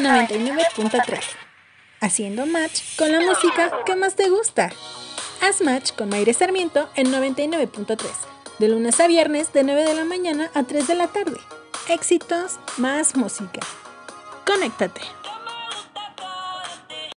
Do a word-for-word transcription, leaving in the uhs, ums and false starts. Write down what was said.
noventa y nueve punto tres, haciendo match con la música que más te gusta. Haz match con Maire Sarmiento en noventa y nueve punto tres, de lunes a viernes de nueve de la mañana a tres de la tarde. Éxitos más música. Conéctate.